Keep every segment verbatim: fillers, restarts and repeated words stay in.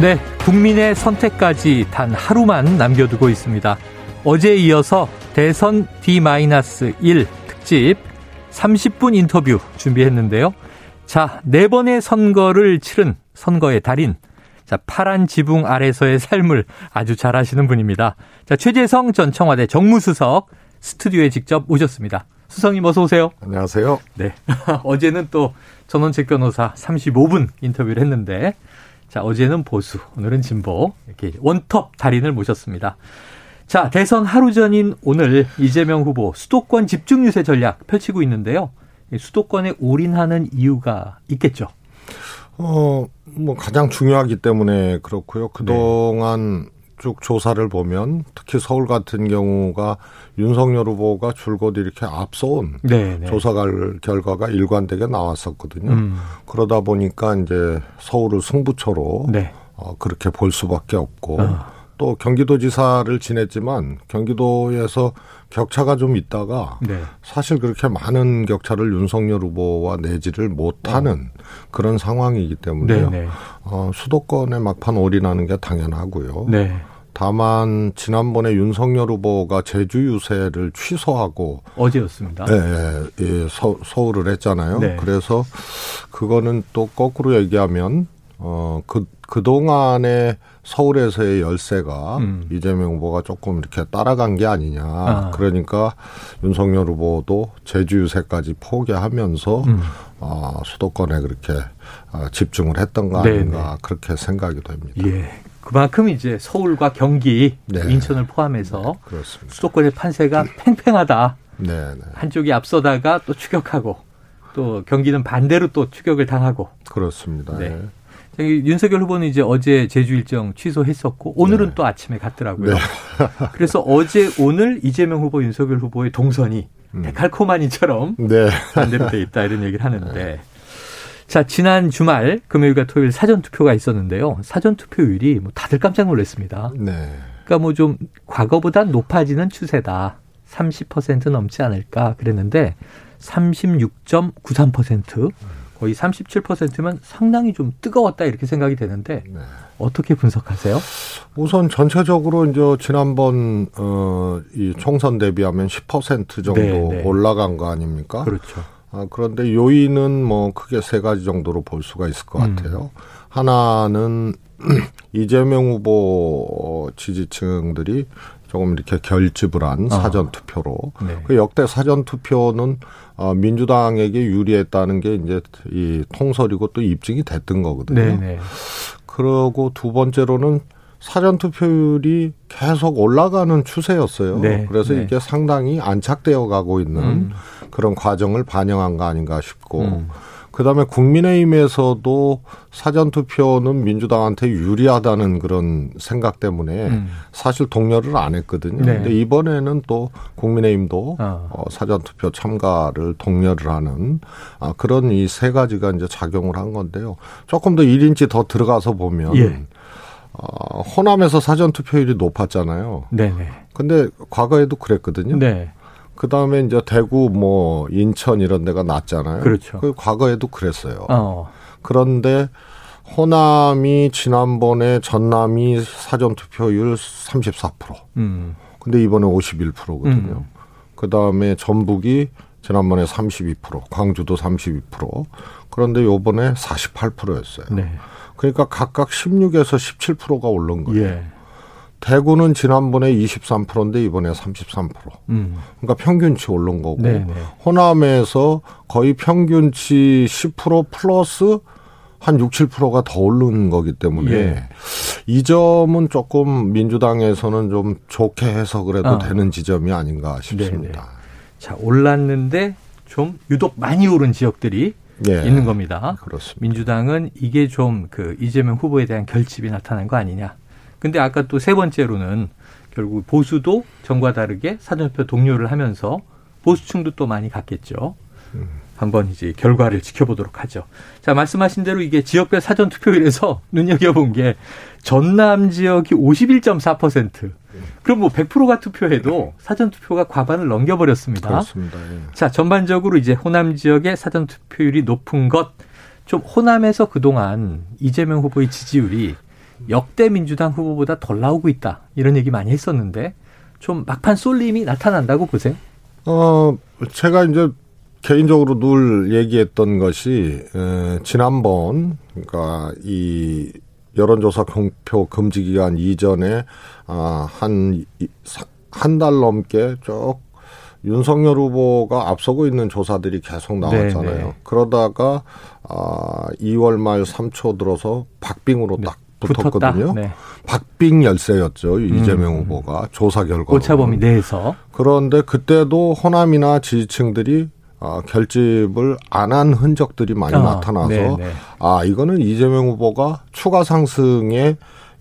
네, 국민의 선택까지 단 하루만 남겨두고 있습니다. 어제에 이어서 대선 디 일 특집 삼십 분 인터뷰 준비했는데요. 자, 네 번의 선거를 치른 선거의 달인, 자, 파란 지붕 아래서의 삶을 아주 잘 아시는 분입니다. 자, 최재성 전 청와대 정무수석 스튜디오에 직접 오셨습니다. 수석님 어서 오세요. 안녕하세요. 네. 어제는 또 전원책 변호사 삼십오 분 인터뷰를 했는데, 자, 어제는 보수, 오늘은 진보, 이렇게 원톱 달인을 모셨습니다. 자, 대선 하루 전인 오늘 이재명 후보 수도권 집중 유세 전략 펼치고 있는데요. 수도권에 올인하는 이유가 있겠죠? 어, 뭐 가장 중요하기 때문에 그렇고요. 그동안 네. 쭉 조사를 보면 특히 서울 같은 경우가 윤석열 후보가 줄곧 이렇게 앞서온 네네. 조사 결과가 일관되게 나왔었거든요. 음. 그러다 보니까 이제 서울을 승부처로 네. 어, 그렇게 볼 수밖에 없고 어. 또 경기도지사를 지냈지만 경기도에서 격차가 좀 있다가 네. 사실 그렇게 많은 격차를 윤석열 후보와 내지를 못하는 어. 그런 상황이기 때문에 어, 수도권에 막판 올인하는 게 당연하고요. 네. 다만 지난번에 윤석열 후보가 제주 유세를 취소하고 어제였습니다. 네, 예, 서, 서울을 했잖아요. 네. 그래서 그거는 또 거꾸로 얘기하면 어, 그, 그동안에 서울에서의 열세가 음. 이재명 후보가 조금 이렇게 따라간 게 아니냐. 아. 그러니까 윤석열 후보도 제주 유세까지 포기하면서 음. 어, 수도권에 그렇게 집중을 했던 거 아닌가 네네. 그렇게 생각이 됩니다. 예. 그만큼 이제 서울과 경기, 네. 인천을 포함해서 네, 수도권의 판세가 팽팽하다. 네, 네. 한쪽이 앞서다가 또 추격하고 또 경기는 반대로 또 추격을 당하고. 그렇습니다. 네. 네. 윤석열 후보는 이제 어제 제주 일정 취소했었고 오늘은 네. 또 아침에 갔더라고요. 네. 그래서 어제 오늘 이재명 후보 윤석열 후보의 동선이 음. 데칼코마니처럼 네. 반대로 돼 있다 이런 얘기를 하는데 네. 자, 지난 주말 금요일과 토요일 사전투표가 있었는데요. 사전투표율이 뭐 다들 깜짝 놀랐습니다. 네. 그러니까 뭐 좀 과거보다 높아지는 추세다. 삼십 퍼센트 넘지 않을까 그랬는데 삼십육 점 구십삼 퍼센트. 거의 삼십칠 퍼센트면 상당히 좀 뜨거웠다 이렇게 생각이 되는데 네. 어떻게 분석하세요? 우선 전체적으로 이제 지난번 어, 이 총선 대비하면 십 퍼센트 정도 네, 네. 올라간 거 아닙니까? 그렇죠. 아, 그런데 요인은 뭐 크게 세 가지 정도로 볼 수가 있을 것 같아요. 음. 하나는 이재명 후보 지지층들이 조금 이렇게 결집을 한 사전투표로. 아, 네. 그 역대 사전투표는 민주당에게 유리했다는 게 이제 이 통설이고 또 입증이 됐던 거거든요. 네네. 그리고 두 번째로는 사전투표율이 계속 올라가는 추세였어요. 네. 그래서 네. 이게 상당히 안착되어 가고 있는 음. 그런 과정을 반영한 거 아닌가 싶고. 음. 그다음에 국민의힘에서도 사전투표는 민주당한테 유리하다는 그런 생각 때문에 음. 사실 독려를 안 했거든요. 네. 근데 이번에는 또 국민의힘도 어. 어, 사전투표 참가를 독려를 하는 아, 그런 이 세 가지가 이제 작용을 한 건데요. 조금 더 일 인치 더 들어가서 보면 예. 어, 호남에서 사전투표율이 높았잖아요. 네네. 근데 과거에도 그랬거든요. 네. 그 다음에 이제 대구, 뭐 인천 이런 데가 낮잖아요. 그렇죠. 그 과거에도 그랬어요. 어. 그런데 호남이 지난번에 전남이 사전 투표율 삼십사 퍼센트. 음. 근데 이번에 오십일 퍼센트거든요. 음. 그 다음에 전북이 지난번에 삼십이 퍼센트, 광주도 삼십이 퍼센트. 그런데 요번에 사십팔 퍼센트였어요. 네. 그러니까 각각 십육에서 십칠 퍼센트가 오른 거예요. 예. 대구는 지난번에 이십삼 퍼센트인데 이번에 삼십삼 퍼센트. 음. 그러니까 평균치 오른 거고 네네. 호남에서 거의 평균치 십 퍼센트 플러스 한 육, 칠 퍼센트가 더 오른 거기 때문에 예. 이 점은 조금 민주당에서는 좀 좋게 해석을 해도 아. 되는 지점이 아닌가 싶습니다. 네네. 자, 올랐는데 좀 유독 많이 오른 지역들이 예. 있는 겁니다. 그렇습니다. 민주당은 이게 좀 그 이재명 후보에 대한 결집이 나타난 거 아니냐. 근데 아까 또 세 번째로는 결국 보수도 전과 다르게 사전표 독려를 하면서 보수층도 또 많이 갔겠죠. 한번 이제 결과를 지켜보도록 하죠. 자, 말씀하신 대로 이게 지역별 사전투표율에서 눈여겨본 게 전남 지역이 오십일 점 사 퍼센트. 그럼 뭐 백 퍼센트가 투표해도 사전투표가 과반을 넘겨버렸습니다. 그렇습니다. 예. 자, 전반적으로 이제 호남 지역의 사전투표율이 높은 것. 좀 호남에서 그동안 이재명 후보의 지지율이 역대 민주당 후보보다 덜 나오고 있다. 이런 얘기 많이 했었는데 좀 막판 쏠림이 나타난다고 보세요? 어, 제가 이제 개인적으로 늘 얘기했던 것이 에, 지난번 그러니까 이 여론조사 공표 금지 기간 이전에 아, 한, 한 달 넘게 쭉 윤석열 후보가 앞서고 있는 조사들이 계속 나왔잖아요. 네네. 그러다가 아, 이월 말 삼 초 들어서 박빙으로 딱 붙었거든요. 네. 박빙 열세였죠. 이재명 음. 후보가 조사 결과 오차범위 내에서. 그런데 그때도 호남이나 지지층들이 어, 결집을 안 한 흔적들이 많이 아, 나타나서 네네. 아 이거는 이재명 후보가 추가 상승에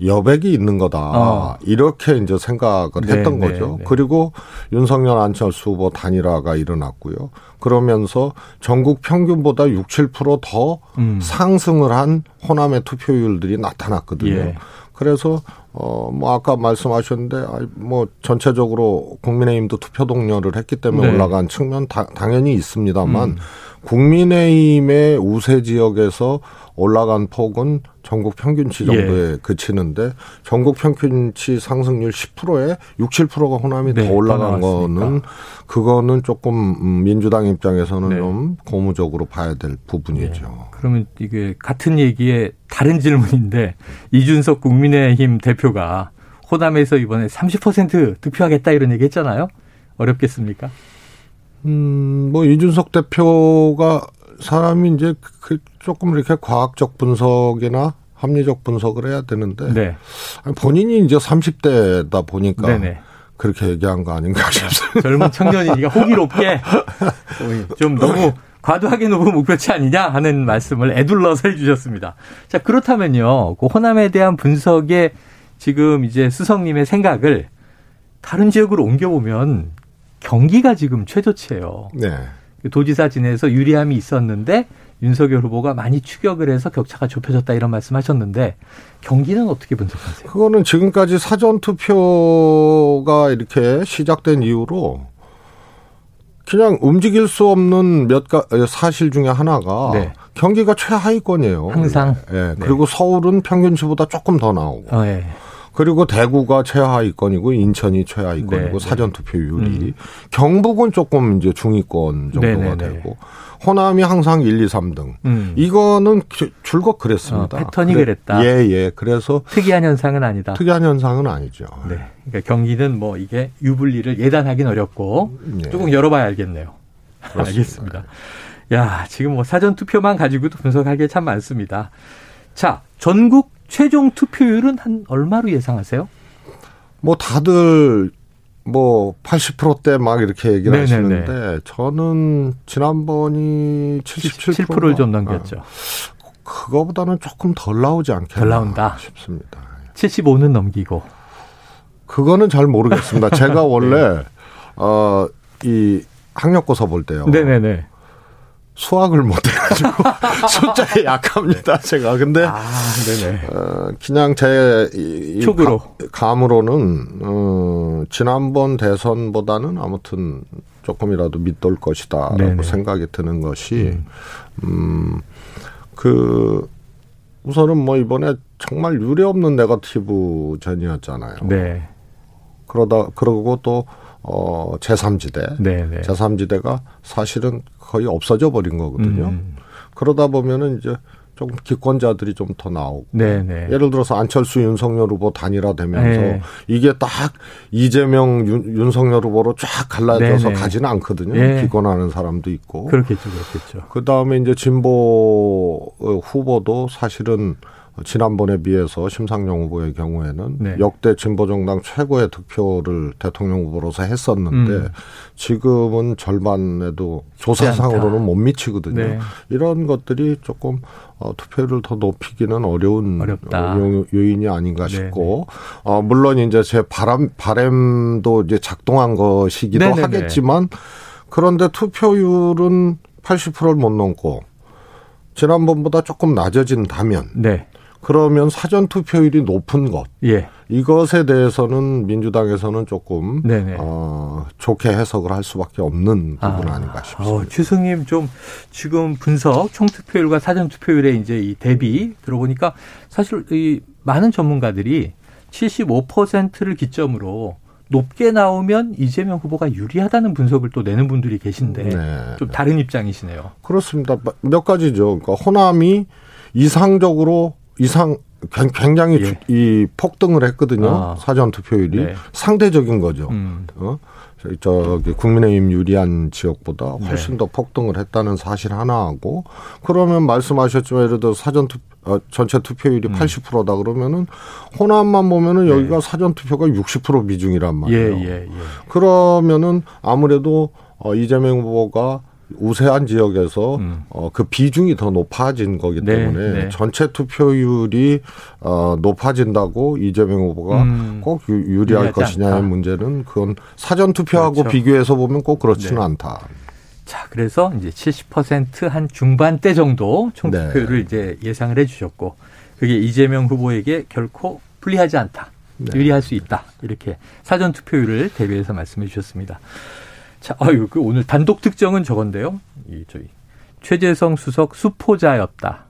여백이 있는 거다. 어. 이렇게 이제 생각을 네네. 했던 거죠. 네네. 그리고 윤석열 안철수 후보 단일화가 일어났고요. 그러면서 전국 평균보다 육, 칠 퍼센트 더 음. 상승을 한 호남의 투표율들이 나타났거든요. 예. 그래서 어, 뭐 아까 말씀하셨는데 뭐 전체적으로 국민의힘도 투표 독려를 했기 때문에 네. 올라간 측면 다, 당연히 있습니다만 음. 국민의힘의 우세 지역에서 올라간 폭은 전국 평균치 정도에 예. 그치는데 전국 평균치 상승률 십 퍼센트에 육, 칠 퍼센트가 호남이 네, 더 올라간 거는 그거는 조금 민주당 입장에서는 네. 좀 고무적으로 봐야 될 부분이죠. 네. 그러면 이게 같은 얘기에 다른 질문인데 이준석 국민의힘 대표가 호남에서 이번에 삼십 퍼센트 득표하겠다 이런 얘기 했잖아요. 어렵겠습니까? 음, 뭐 이준석 대표가 사람이 이제 그 조금 이렇게 과학적 분석이나 합리적 분석을 해야 되는데 네. 본인이 이제 삼십 대다 보니까 네네. 그렇게 얘기한 거 아닌가 싶습니다. 젊은 청년이니까 호기롭게 좀 너무 과도하게 높은 목표치 아니냐 하는 말씀을 에둘러서 해주셨습니다. 자 그렇다면요. 그 호남에 대한 분석에 지금 이제 수석님의 생각을 다른 지역으로 옮겨보면 경기가 지금 최저치예요. 네. 도지사 지내에서 유리함이 있었는데 윤석열 후보가 많이 추격을 해서 격차가 좁혀졌다 이런 말씀하셨는데 경기는 어떻게 분석하세요? 그거는 지금까지 사전투표가 이렇게 시작된 이후로 그냥 움직일 수 없는 몇 가, 사실 중에 하나가 네. 경기가 최하위권이에요. 항상. 네. 그리고 네. 서울은 평균치보다 조금 더 나오고. 어, 네. 그리고 대구가 최하위권이고 인천이 최하위권이고 네, 사전투표율이. 음. 경북은 조금 이제 중위권 정도가 네, 네, 되고. 호남이 항상 일, 이, 삼 등. 음. 이거는 줄곧 그랬습니다. 어, 패턴이 그래, 그랬다. 예, 예. 그래서. 특이한 현상은 아니다. 특이한 현상은 아니죠. 네. 그러니까 경기는 뭐 이게 유불리를 예단하긴 어렵고. 네. 조금 열어봐야 알겠네요. 알겠습니다. 야, 지금 뭐 사전투표만 가지고도 분석할 게 참 많습니다. 자, 전국 최종 투표율은 한 얼마로 예상하세요? 뭐 다들 뭐 팔십 퍼센트대 막 이렇게 얘기를 네네네. 하시는데 저는 지난번이 칠십칠 퍼센트를 좀 넘겼죠. 그거보다는 조금 덜 나오지 않겠나 덜 나온다. 싶습니다. 칠십오는 넘기고. 그거는 잘 모르겠습니다. 제가 원래 네. 어, 이 학력고사 볼 때요. 네네네. 수학을 못해가지고 숫자에 약합니다 제가. 근데 아, 어, 그냥 제 이, 촉으로 이 감, 감으로는 어, 지난번 대선보다는 아무튼 조금이라도 밑돌 것이다라고 네네. 생각이 드는 것이 음, 그 우선은 뭐 이번에 정말 유례 없는 네거티브 전이었잖아요. 네. 그러다 그러고 또. 어, 제삼 지대. 네네. 제삼 지대가 사실은 거의 없어져 버린 거거든요. 음. 그러다 보면은 이제 조금 기권자들이 좀 더 나오고. 네네. 예를 들어서 안철수 윤석열 후보 단일화 되면서 네. 이게 딱 이재명 윤, 윤석열 후보로 쫙 갈라져서 네네. 가지는 않거든요. 네. 기권하는 사람도 있고. 그렇겠죠, 그렇겠죠. 그 다음에 이제 진보 후보도 사실은 지난번에 비해서 심상정 후보의 경우에는 네. 역대 진보정당 최고의 득표를 대통령 후보로서 했었는데 음. 지금은 절반에도 조사상으로는 못 미치거든요. 네. 이런 것들이 조금 어, 투표율을 더 높이기는 어려운 요, 요인이 아닌가 싶고 어, 물론 이제 제 바람, 바램도 이제 작동한 것이기도 네네네. 하겠지만 그런데 투표율은 팔십 퍼센트를 못 넘고 지난번보다 조금 낮아진다면 네. 그러면 사전 투표율이 높은 것 예. 이것에 대해서는 민주당에서는 조금 어, 좋게 해석을 할 수밖에 없는 아. 부분 아닌가 싶습니다. 어, 최승님 좀 지금 분석 총투표율과 사전 투표율의 이제 이 대비 들어보니까 사실 이 많은 전문가들이 칠십오 퍼센트를 기점으로 높게 나오면 이재명 후보가 유리하다는 분석을 또 내는 분들이 계신데 네. 좀 다른 입장이시네요. 그렇습니다. 몇 가지죠. 그러니까 호남이 이상적으로 이상 굉장히 예. 이 폭등을 했거든요. 아. 사전 투표율이 네. 상대적인 거죠. 음. 어? 저기 국민의힘 유리한 지역보다 훨씬 네. 더 폭등을 했다는 사실 하나하고, 그러면 말씀하셨지만 예를 들어 사전 투표 전체 투표율이 음. 팔십 퍼센트다 그러면은 호남만 보면은 네. 여기가 사전 투표가 육십 퍼센트 비중이란 말이에요. 예, 예, 예. 그러면은 아무래도 이재명 후보가 우세한 지역에서 음. 어, 그 비중이 더 높아진 거기 때문에 네, 네. 전체 투표율이 어, 높아진다고 이재명 후보가 음. 꼭 유리할 것이냐의 문제는 그건 사전 투표하고 그렇죠. 비교해서 보면 꼭 그렇지는 네. 않다. 자, 그래서 이제 칠십 퍼센트 한 중반대 정도 총투표율을 네. 이제 예상을 해주셨고, 그게 이재명 후보에게 결코 불리하지 않다, 네. 유리할 수 있다, 이렇게 사전 투표율을 대비해서 말씀해 주셨습니다. 자, 아유, 그 오늘 단독 특정은 저건데요. 이 저희 최재성 수석 수포자였다.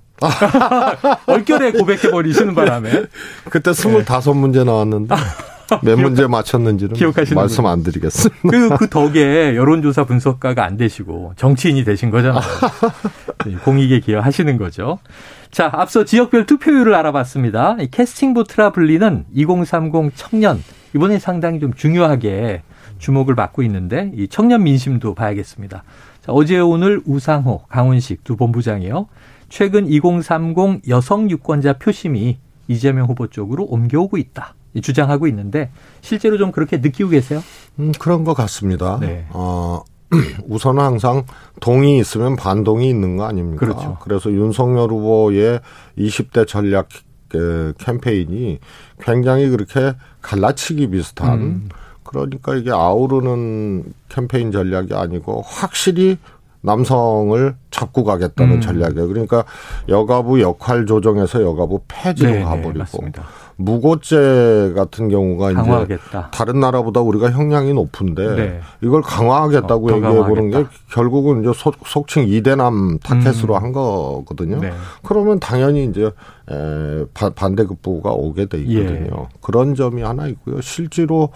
얼결에 고백해 버리시는 바람에 그때 스물다섯 문제 나왔는데. 몇 기억하, 문제 맞췄는지는 말씀 분. 안 드리겠습니다. 그리고 그 덕에 여론조사 분석가가 안 되시고 정치인이 되신 거잖아요. 공익에 기여하시는 거죠. 자, 앞서 지역별 투표율을 알아봤습니다. 이 캐스팅보트라 불리는 이공삼공 청년, 이번에 상당히 좀 중요하게 주목을 받고 있는데 이 청년 민심도 봐야겠습니다. 자, 어제 오늘 우상호, 강훈식 두 본부장이요. 최근 이공삼공 여성 유권자 표심이 이재명 후보 쪽으로 옮겨오고 있다. 주장하고 있는데 실제로 좀 그렇게 느끼고 계세요? 음, 그런 것 같습니다. 네. 어, 우선은 항상 동이 있으면 반동이 있는 거 아닙니까? 그렇죠. 그래서 윤석열 후보의 이십 대 전략 캠페인이 굉장히 그렇게 갈라치기 비슷한 음. 그러니까 이게 아우르는 캠페인 전략이 아니고 확실히 남성을 잡고 가겠다는 음. 전략이에요. 그러니까 여가부 역할 조정에서 여가부 폐지로 네네, 가버리고 맞습니다. 무고죄 같은 경우가 강화하겠다. 이제 다른 나라보다 우리가 형량이 높은데 네. 이걸 강화하겠다고 어, 얘기해보는 강화하겠다. 게 결국은 이제 소, 속칭 이대남 타켓으로 음. 한 거거든요. 네. 그러면 당연히 이제 에, 바, 반대급부가 오게 돼 있거든요. 예. 그런 점이 하나 있고요. 실제로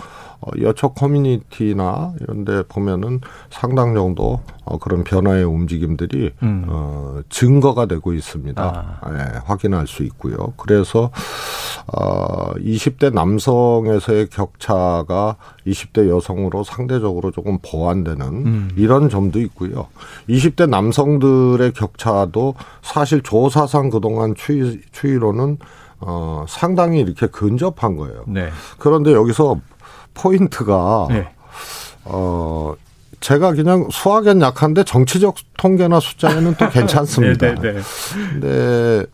여초 커뮤니티나 이런 데 보면은 상당 정도 그런 변화의 움직임들이 음. 어, 증거가 되고 있습니다. 아. 예, 확인할 수 있고요. 그래서 어, 이십 대 남성에서의 격차가 이십 대 여성으로 상대적으로 조금 보완되는 음. 이런 점도 있고요. 이십 대 남성들의 격차도 사실 조사상 그동안 추이, 추이로는 어, 상당히 이렇게 근접한 거예요. 네. 그런데 여기서 포인트가 네. 어, 제가 그냥 수학엔 약한데 정치적 통계나 숫자에는 또 괜찮습니다. 네네네. 근데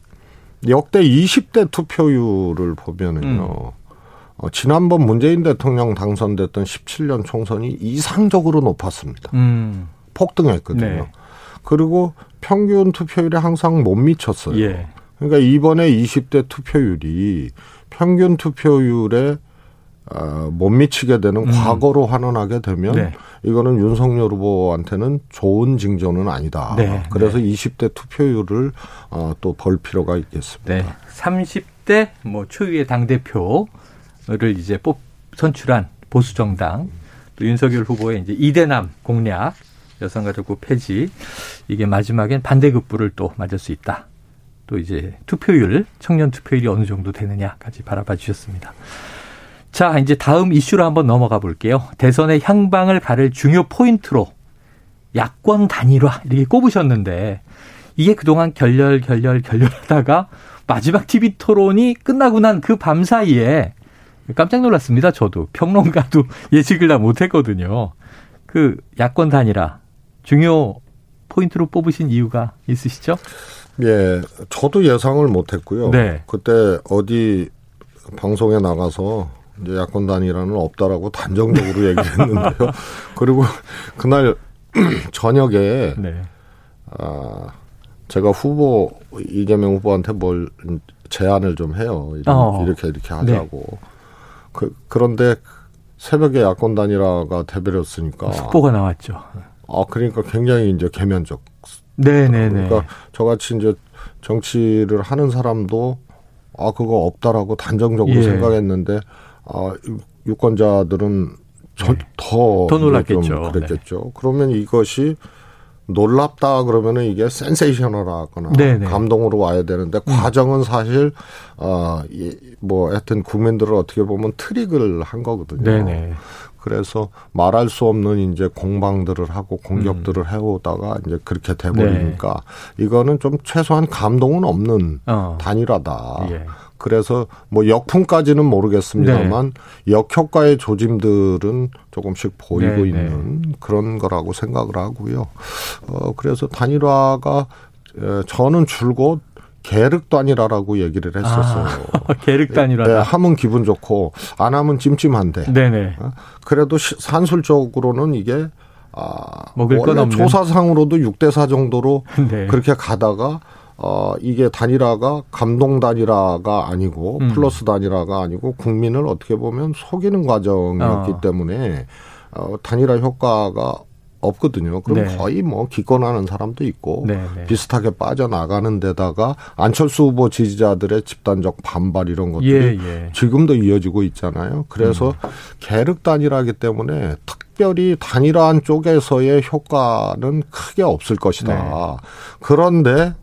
역대 이십 대 투표율을 보면은요. 음. 어, 지난번 문재인 대통령 당선됐던 십칠 년 총선이 이상적으로 높았습니다. 음. 폭등했거든요. 네. 그리고 평균 투표율에 항상 못 미쳤어요. 예. 그러니까 이번에 이십 대 투표율이 평균 투표율에 어, 못 미치게 되는 음. 과거로 환원하게 되면 네. 이거는 윤석열 후보한테는 좋은 징조는 아니다. 네. 그래서 네. 이십 대 투표율을 어, 또 볼 필요가 있겠습니다. 네. 삼십 대 뭐 초유의 당대표를 이제 뽑 선출한 보수 정당, 또 윤석열 후보의 이제 이대남 공략, 여성가족부 폐지, 이게 마지막엔 반대급부를 또 맞을 수 있다. 또 이제 투표율, 청년 투표율이 어느 정도 되느냐까지 바라봐 주셨습니다. 자, 이제 다음 이슈로 한번 넘어가 볼게요. 대선의 향방을 가를 중요 포인트로 야권 단일화 이렇게 꼽으셨는데 이게 그동안 결렬 결렬 결렬하다가 마지막 티비 토론이 끝나고 난 그 밤 사이에 깜짝 놀랐습니다. 저도 평론가도 예측을 다 못했거든요. 그 야권 단일화 중요 포인트로 뽑으신 이유가 있으시죠? 예, 저도 예상을 못했고요. 네. 그때 어디 방송에 나가서 이제 야권 단일화는 없다라고 단정적으로 얘기를 했는데요. 그리고 그날 저녁에 네. 아, 제가 후보 이재명 후보한테 뭘 제안을 좀 해요. 이런, 이렇게 이렇게 하자고. 네. 그, 그런데 새벽에 야권 단일화가 돼버렸으니까 속보가 나왔죠. 아, 그러니까 굉장히 이제 개면적. 네네네. 그러니까 저같이 이제 정치를 하는 사람도 아 그거 없다라고 단정적으로 예. 생각했는데 아, 유권자들은 저, 네. 더, 더 놀랐겠죠. 그랬겠죠. 네. 그러면 이것이 놀랍다 그러면은 이게 센세이셔널하거나 네네. 감동으로 와야 되는데 음. 과정은 사실 어, 뭐 하여튼 국민들을 어떻게 보면 트릭을 한 거거든요. 네네. 그래서 말할 수 없는 이제 공방들을 하고 공격들을 음. 해오다가 이제 그렇게 돼버리니까 네. 이거는 좀 최소한 감동은 없는 어. 단일화다. 예. 그래서 뭐 역풍까지는 모르겠습니다만 네. 역효과의 조짐들은 조금씩 보이고 네, 있는 네. 그런 거라고 생각을 하고요. 어, 그래서 단일화가 저는 줄곧 계륵 단일화라고 얘기를 했었어요. 아, 계륵 단일화다. 네, 하면 기분 좋고 안 하면 찜찜한데. 네네. 그래도 산술적으로는 이게 아, 먹을 건 없는. 조사상으로도 육 대 사 정도로 네. 그렇게 가다가 어, 이게 단일화가 감동 단일화가 아니고 음. 플러스 단일화가 아니고 국민을 어떻게 보면 속이는 과정이었기 어. 때문에 어, 단일화 효과가 없거든요. 그럼 네. 거의 뭐 기권하는 사람도 있고 네, 네. 비슷하게 빠져나가는 데다가 안철수 후보 지지자들의 집단적 반발 이런 것들이 예, 예. 지금도 이어지고 있잖아요. 그래서 음. 계륵 단일화이기 때문에 특별히 단일화한 쪽에서의 효과는 크게 없을 것이다. 네. 그런데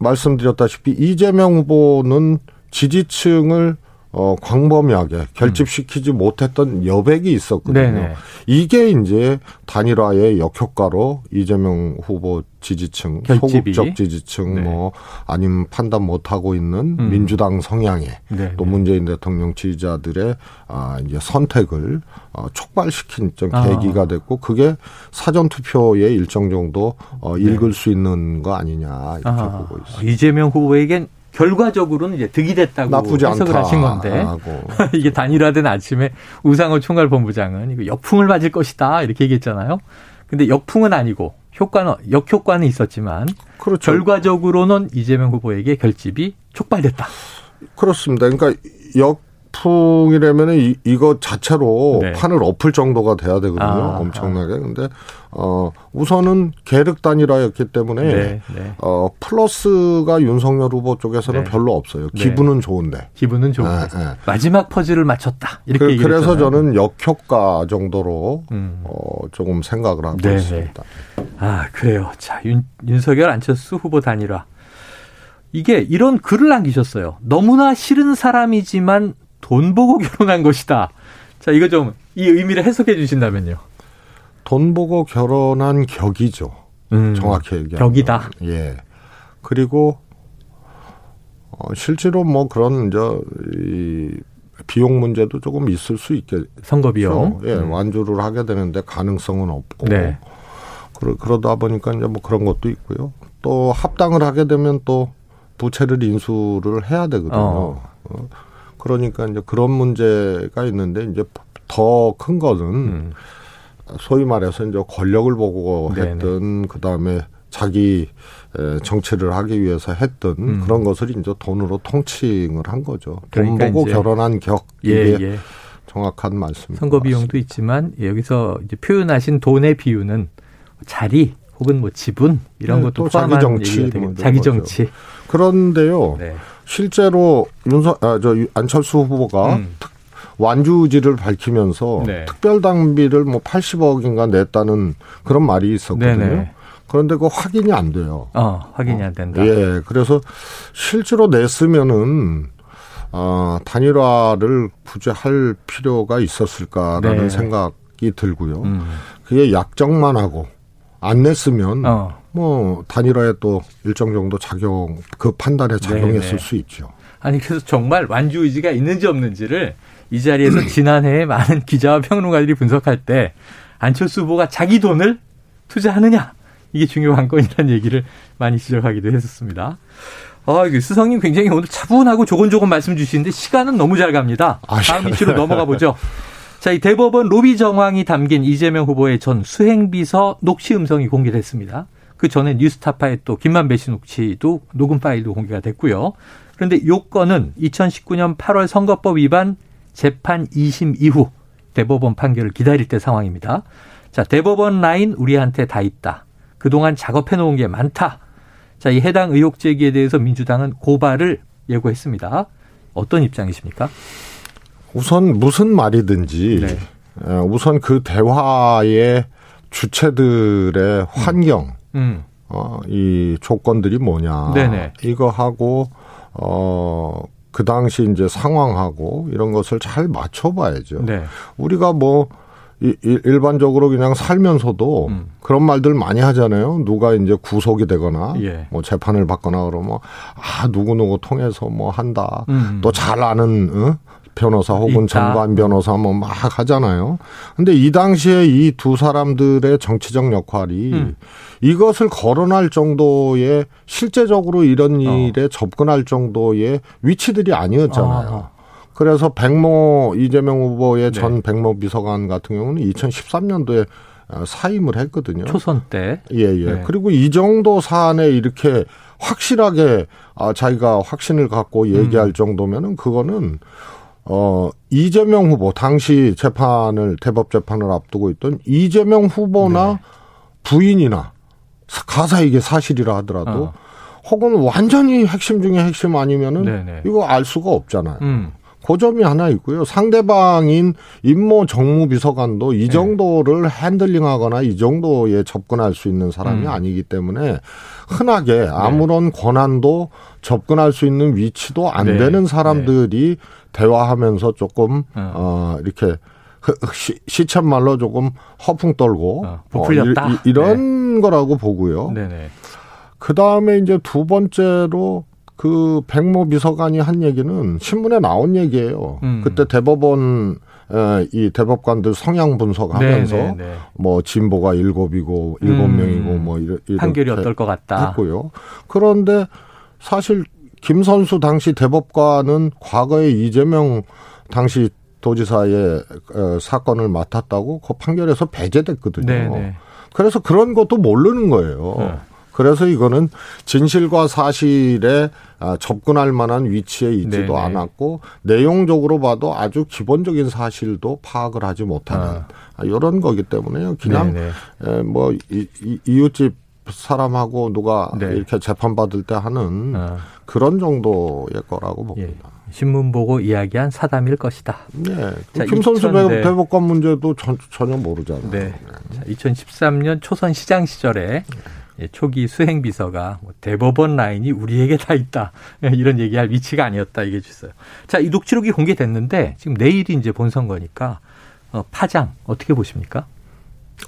말씀드렸다시피 이재명 후보는 지지층을 어, 광범위하게 결집시키지 음. 못했던 여백이 있었거든요. 네네. 이게 이제 단일화의 역효과로 이재명 후보 지지층, 결집이. 소극적 지지층, 네. 뭐, 아니면 판단 못하고 있는 음. 민주당 성향에 네네. 또 문재인 대통령 지지자들의 아, 이제 선택을 어, 촉발시킨 좀 계기가 아. 됐고 그게 사전투표에 일정 정도 어, 읽을 네. 수 있는 거 아니냐 이렇게 아. 보고 있습니다. 이재명 후보에겐 결과적으로는 이제 득이 됐다고 해석을 하신 건데 이게 단일화된 아침에 우상호 총괄본부장은 이거 역풍을 맞을 것이다 이렇게 얘기했잖아요. 근데 역풍은 아니고 효과는 역효과는 있었지만 그렇죠. 결과적으로는 이재명 후보에게 결집이 촉발됐다. 그렇습니다. 그러니까 역풍이라면은 이거 자체로 네. 판을 엎을 정도가 돼야 되거든요. 아, 엄청나게. 아. 근데 어, 우선은 계륵 단일화였기 때문에 네, 네. 어, 플러스가 윤석열 후보 쪽에서는 네. 별로 없어요. 기분은 네. 좋은데. 기분은 좋은데. 네, 네. 마지막 퍼즐을 맞췄다. 이렇게 그, 그래서 저는 역효과 정도로 음. 어, 조금 생각을 하고 네, 있습니다. 네. 아 그래요. 자 윤, 윤석열 안철수 후보 단일화. 이게 이런 글을 남기셨어요. 너무나 싫은 사람이지만 돈 보고 결혼한 것이다. 자 이거 좀 이 의미를 해석해 주신다면요. 돈 보고 결혼한 격이죠. 음, 정확히 얘기하면. 격이다. 예. 그리고 어, 실제로 뭐 그런 저 이 비용 문제도 조금 있을 수 있겠죠. 선거 비용. 예, 음. 완주를 하게 되는데 가능성은 없고. 네. 그러, 그러다 보니까 이제 뭐 그런 것도 있고요. 또 합당을 하게 되면 또 부채를 인수를 해야 되거든요. 어. 어. 그러니까 이제 그런 문제가 있는데 이제 더 큰 거는. 음. 소위 말해서 이제 권력을 보고 했든 그 다음에 자기 정치를 하기 위해서 했든 음. 그런 것을 이제 돈으로 통칭을 한 거죠. 돈 그러니까 보고 결혼한 격 이게 예, 예. 정확한 말씀입니다. 선거 비용도 있지만 여기서 이제 표현하신 돈의 비유는 자리 혹은 뭐 지분 이런 네, 것도 포함한 자기 정치, 뭐 자기 거죠. 정치. 그런데요, 네. 실제로 윤석 아, 저 안철수 후보가 음. 완주지를 밝히면서 네. 특별당비를 뭐 팔십억인가 냈다는 그런 말이 있었거든요. 네네. 그런데 그 확인이 안 돼요. 어, 확인이 안 된다. 어, 예, 그래서 실제로 냈으면은 어, 단일화를 굳이 할 필요가 있었을까라는 네. 생각이 들고요. 음. 그게 약정만 하고 안 냈으면 어. 뭐 단일화에 또 일정 정도 작용 그 판단에 작용했을 네네. 수 있죠. 아니 그래서 정말 완주 의지가 있는지 없는지를 이 자리에서 지난해에 많은 기자와 평론가들이 분석할 때 안철수 후보가 자기 돈을 투자하느냐 이게 중요한 건이라는 얘기를 많이 지적하기도 했었습니다. 아, 수성님 굉장히 오늘 차분하고 조곤조곤 말씀 주시는데 시간은 너무 잘 갑니다. 다음 이슈로 넘어가 보죠. 자, 이 대법원 로비 정황이 담긴 이재명 후보의 전 수행비서 녹취 음성이 공개됐습니다. 그 전에 뉴스타파의 또 김만배 씨 녹취도 녹음 파일도 공개가 됐고요. 그런데 요건은 이천십구년 팔월 선거법 위반 재판 이심 이후 대법원 판결을 기다릴 때 상황입니다. 자, 대법원 라인 우리한테 다 있다. 그동안 작업해놓은 게 많다. 자, 이 해당 의혹 제기에 대해서 민주당은 고발을 예고했습니다. 어떤 입장이십니까? 우선 무슨 말이든지 네. 우선 그 대화의 주체들의 환경, 음. 음. 어, 이 조건들이 뭐냐. 네네. 이거하고 어, 그 당시 이제 상황하고 이런 것을 잘 맞춰봐야죠. 네. 우리가 뭐 일반적으로 그냥 살면서도 음. 그런 말들 많이 하잖아요. 누가 이제 구속이 되거나 예. 뭐 재판을 받거나 그러면 아 누구누구 통해서 뭐 한다. 음. 또 잘 아는 어? 변호사 혹은 있다. 전관 변호사 뭐 막 하잖아요. 근데 이 당시에 이 두 사람들의 정치적 역할이 음. 이것을 거론할 정도의 실제적으로 이런 일에 어. 접근할 정도의 위치들이 아니었잖아요. 아. 그래서 백모 이재명 후보의 네. 전 백모 비서관 같은 경우는 이천십삼 년도에 사임을 했거든요. 초선 때. 예예. 예. 네. 그리고 이 정도 사안에 이렇게 확실하게 아, 자기가 확신을 갖고 얘기할 음. 정도면은 그거는 어 이재명 후보 당시 재판을 대법 재판을 앞두고 있던 이재명 후보나 네. 부인이나 가사 이게 사실이라 하더라도 어. 혹은 완전히 핵심 중에 핵심 아니면은 네네. 이거 알 수가 없잖아요. 음. 그 점이 하나 있고요. 상대방인 임모 정무비서관도 이 정도를 네. 핸들링하거나 이 정도에 접근할 수 있는 사람이 음. 아니기 때문에 흔하게 아무런 네. 권한도 접근할 수 있는 위치도 안 네. 되는 사람들이 네. 대화하면서 조금 어, 어 이렇게 시, 시쳇말로 조금 허풍 떨고 어, 부풀렸다. 어, 이, 이런 네. 거라고 보고요. 네네. 그다음에 이제 두 번째로 그 백모 비서관이 한 얘기는 신문에 나온 얘기예요. 음. 그때 대법원 이 대법관들 성향 분석하면서 네네네. 뭐 진보가 일곱이고 일곱 음. 명이고 뭐 이런 판결이 어떨 것 같다 했고요. 그런데 사실 김선수 당시 대법관은 과거에 이재명 당시 도지사의 사건을 맡았다고 그 판결에서 배제됐거든요. 네네. 그래서 그런 것도 모르는 거예요. 네. 그래서 이거는 진실과 사실에 접근할 만한 위치에 있지도 네네. 않았고 내용적으로 봐도 아주 기본적인 사실도 파악을 하지 못하는 아. 이런 거기 때문에요. 그냥 네네. 뭐 이웃집 사람하고 누가 네. 이렇게 재판받을 때 하는 아. 그런 정도의 거라고 봅니다. 예. 신문 보고 이야기한 사담일 것이다. 네. 김선수 이천, 대법관 문제도 전, 전혀 모르잖아요. 네. 자, 이천십삼 년 초선 시장 시절에 네. 예, 초기 수행비서가 뭐 대법원 라인이 우리에게 다 있다. 예, 이런 얘기할 위치가 아니었다. 얘기해 주셨어요. 자, 이 녹취록이 공개됐는데 지금 내일이 이제 본선거니까 어, 파장 어떻게 보십니까?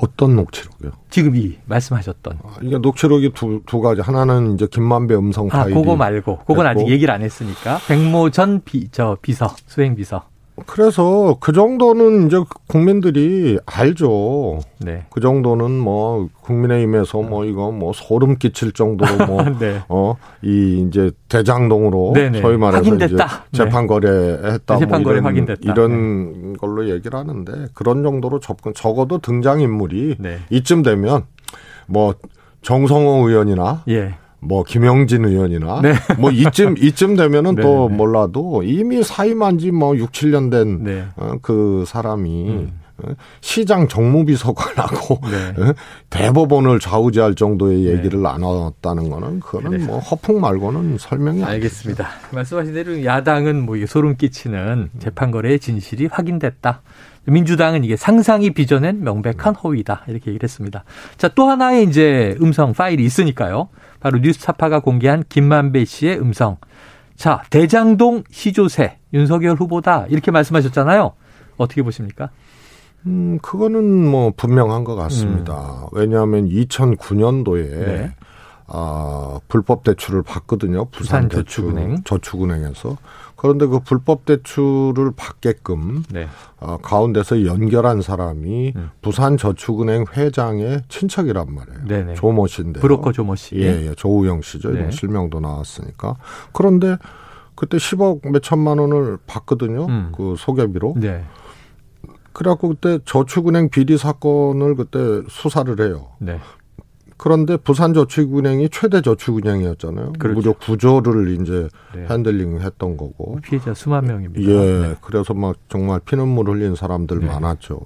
어떤 녹취록이요? 지금 이 말씀하셨던. 아, 이게 녹취록이 두, 두 가지. 하나는 이제 김만배 음성 파일이. 아, 그거 말고. 그건 아직 얘기를 안 했으니까. 백모 전 비, 저 비서, 수행비서. 그래서 그 정도는 이제 국민들이 알죠. 네. 그 정도는 뭐 국민의힘에서 뭐 이거 뭐 소름 끼칠 정도로 뭐 네. 어, 이 이제 대장동으로 네네. 소위 말해서 확인됐다. 이제 재판 거래했다. 네. 뭐 재판 거래 확인됐다. 이런 네. 걸로 얘기를 하는데 그런 정도로 접근 적어도 등장 인물이 네. 이쯤 되면 뭐 정성호 의원이나. 예. 뭐 김영진 의원이나 네. 뭐 이쯤 이쯤 되면은 네, 또 네. 몰라도 이미 사임한 지 뭐 육, 칠 년 된 그 네. 사람이 음. 시장 정무비서관하고 네. 대법원을 좌우지할 정도의 얘기를 네. 나눴다는 거는 그거는 네. 뭐 허풍 말고는 설명이 알겠습니다. 아니죠. 말씀하신 대로 야당은 뭐 이게 소름 끼치는 재판거래의 진실이 확인됐다. 민주당은 이게 상상이 빚어낸 명백한 허위다. 이렇게 얘기를 했습니다. 자, 또 하나의 이제 음성 파일이 있으니까요. 바로 뉴스타파가 공개한 김만배 씨의 음성. 자, 대장동 시조세 윤석열 후보다 이렇게 말씀하셨잖아요. 어떻게 보십니까? 음, 그거는 뭐 분명한 것 같습니다. 음. 왜냐하면 이천구 년도에 네. 아, 불법 대출을 받거든요. 부산저축은행. 저축은행에서. 그런데 그 불법 대출을 받게끔 네. 어, 가운데서 연결한 사람이 음. 부산저축은행 회장의 친척이란 말이에요. 네네. 조모 씨인데요. 브로커 조모 씨. 예, 예. 조우영 씨죠. 네. 이런 실명도 나왔으니까. 그런데 그때 십억 몇 천만 원을 받거든요. 음. 그 소개비로. 네. 그래갖고 그때 저축은행 비리 사건을 그때 수사를 해요. 네. 그런데 부산저축은행이 최대 저축은행이었잖아요. 그렇죠. 무려 구조를 이제 네. 핸들링했던 거고. 피해자 수만 명입니다. 예, 네. 그래서 막 정말 피눈물 흘린 사람들 네. 많았죠.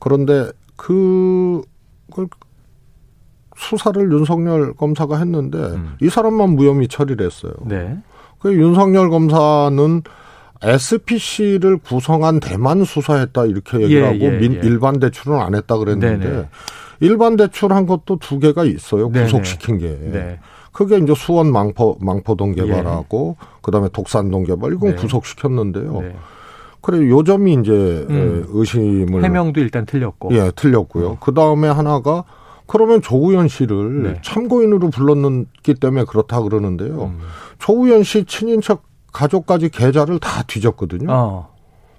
그런데 그 그걸 수사를 윤석열 검사가 했는데 음. 이 사람만 무혐의 처리를 했어요. 네. 그 윤석열 검사는 에스피씨를 구성한 대만 수사했다 이렇게 얘기를 예, 하고 예, 민, 예. 일반 대출은 안 했다 그랬는데 네네. 일반 대출한 것도 두 개가 있어요. 네네. 구속시킨 게. 네. 그게 이제 수원 망포, 망포동 개발하고 예. 그다음에 독산동 개발 이건 네. 구속시켰는데요. 네. 그래 요점이 이제 음. 의심을. 해명도 일단 틀렸고. 예, 틀렸고요. 음. 그다음에 하나가 그러면 조우현 씨를 네. 참고인으로 불렀기 때문에 그렇다 그러는데요. 음. 조우현 씨 친인척 가족까지 계좌를 다 뒤졌거든요. 어.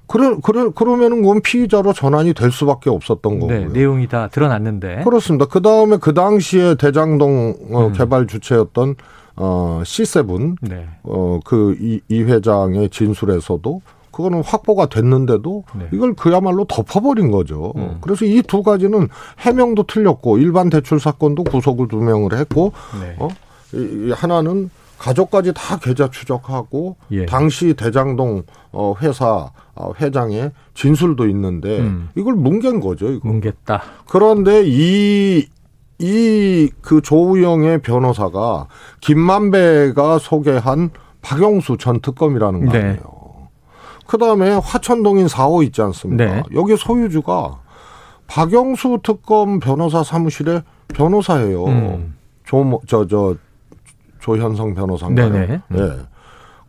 그래, 그래, 그러면은 그건 피의자로 전환이 될 수밖에 없었던 거고요. 네, 내용이 다 드러났는데. 그렇습니다. 그 다음에 그 당시에 대장동 음. 개발 주체였던 어, 씨칠 네. 어, 그 이, 이 회장의 진술에서도 그거는 확보가 됐는데도 네. 이걸 그야말로 덮어버린 거죠. 음. 그래서 이 두 가지는 해명도 틀렸고 일반 대출 사건도 구속을 두 명을 했고 네. 어? 이, 이 하나는 가족까지 다 계좌 추적하고 예. 당시 대장동 회사 회장의 진술도 있는데 음. 이걸 뭉갠 거죠. 이거. 뭉갰다. 그런데 이, 이 그 조우영의 변호사가 김만배가 소개한 박영수 전 특검이라는 거 아니에요. 네. 그다음에 화천동인 사 호 있지 않습니까? 네. 여기 소유주가 박영수 특검 변호사 사무실의 변호사예요. 음. 조, 저, 저, 조현성 변호사인가요? 네네. 네.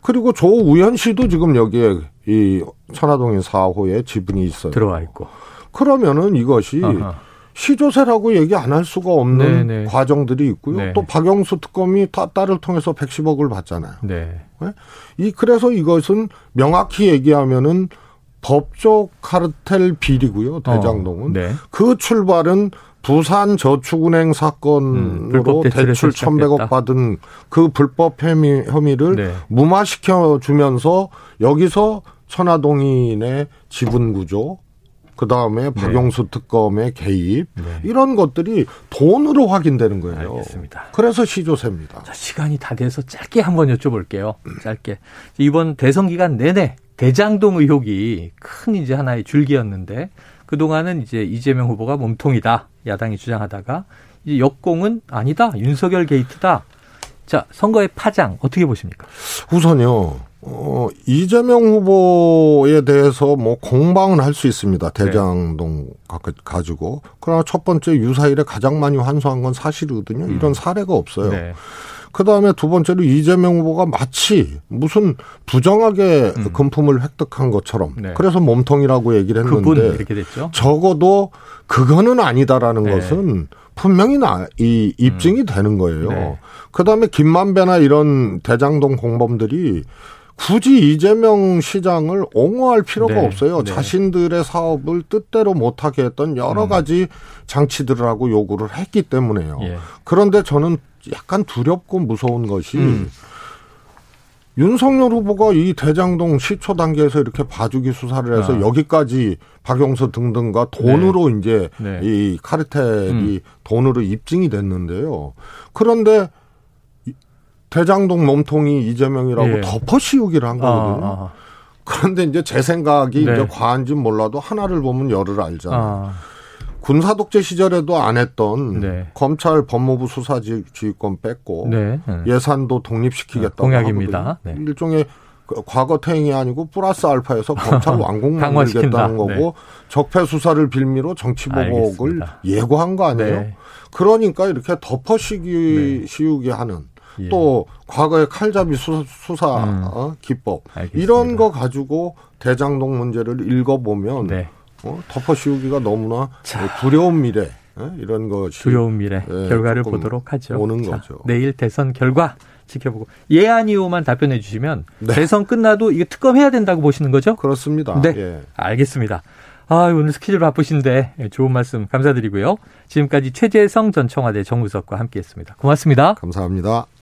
그리고 조우현 씨도 지금 여기에 이 천화동인 사 호에 지분이 있어요. 들어와 있고. 그러면은 이것이 아하. 시조세라고 얘기 안 할 수가 없는 네네. 과정들이 있고요. 네네. 또 박영수 특검이 딸을 통해서 백십억을 받잖아요. 네. 네? 이 그래서 이것은 명확히 얘기하면은 법조 카르텔 비리고요. 대장동은. 어, 네. 그 출발은 부산저축은행 사건으로 음, 대출 천백억 받은 그 불법 혐의, 혐의를 네. 무마시켜주면서 여기서 천화동인의 지분구조, 그다음에 박영수 네. 특검의 개입 네. 이런 것들이 돈으로 확인되는 거예요. 알겠습니다. 그래서 시조세입니다. 자, 시간이 다 돼서 짧게 한번 여쭤볼게요. 짧게. 이번 대선 기간 내내 대장동 의혹이 큰 이제 하나의 줄기였는데 그동안은 이제 이재명 후보가 몸통이다. 야당이 주장하다가 이제 역공은 아니다. 윤석열 게이트다. 자, 선거의 파장 어떻게 보십니까? 우선요. 어, 이재명 후보에 대해서 뭐 공방은 할 수 있습니다. 대장동 네. 가지고. 그러나 첫 번째 유사일에 가장 많이 환수한 건 사실이거든요. 이런 음. 사례가 없어요. 네. 그다음에 두 번째로 이재명 후보가 마치 무슨 부정하게 음. 금품을 획득한 것처럼 네. 그래서 몸통이라고 얘기를 했는데 그분 이렇게 됐죠? 적어도 그거는 아니다라는 네. 것은 분명히 나, 이 입증이 음. 되는 거예요. 네. 그다음에 김만배나 이런 대장동 공범들이 굳이 이재명 시장을 옹호할 필요가 네. 없어요. 네. 자신들의 사업을 뜻대로 못하게 했던 여러 음. 가지 장치들하고 요구를 했기 때문에요. 예. 그런데 저는 약간 두렵고 무서운 것이 음. 윤석열 후보가 이 대장동 시초 단계에서 이렇게 봐주기 수사를 해서 아. 여기까지 박영수 등등과 돈으로 네. 이제 네. 이 카르텔이 음. 돈으로 입증이 됐는데요. 그런데 대장동 몸통이 이재명이라고 네. 덮어씌우기를 한 거거든요. 아. 그런데 이제 제 생각이 네. 이제 과한지 몰라도 하나를 보면 열을 알잖아요. 아. 군사독재 시절에도 안 했던 네. 검찰 법무부 수사지휘권 뺐고 네. 음. 예산도 독립시키겠다고 공약입니다. 네. 일종의 과거 퇴행이 아니고 플러스 알파에서 검찰 완공 만들겠다는 거고 네. 적폐 수사를 빌미로 정치보복을 예고한 거 아니에요? 네. 그러니까 이렇게 덮어씌우기 네. 하는 예. 또 과거의 칼잡이 수사, 수사 음. 어? 기법 알겠습니다. 이런 거 가지고 대장동 문제를 읽어보면 네. 어, 덮어씌우기가 너무나 자, 두려운 미래 예? 이런 것이 두려운 미래 예, 결과를 보도록 하죠. 오는 자, 거죠. 내일 대선 결과 지켜보고 예 아니오만 답변해 주시면 네. 대선 끝나도 이게 특검해야 된다고 보시는 거죠? 그렇습니다. 네, 예. 알겠습니다. 아, 오늘 스케줄 바쁘신데 좋은 말씀 감사드리고요. 지금까지 최재성 전 청와대 정무수석과 함께했습니다. 고맙습니다. 감사합니다.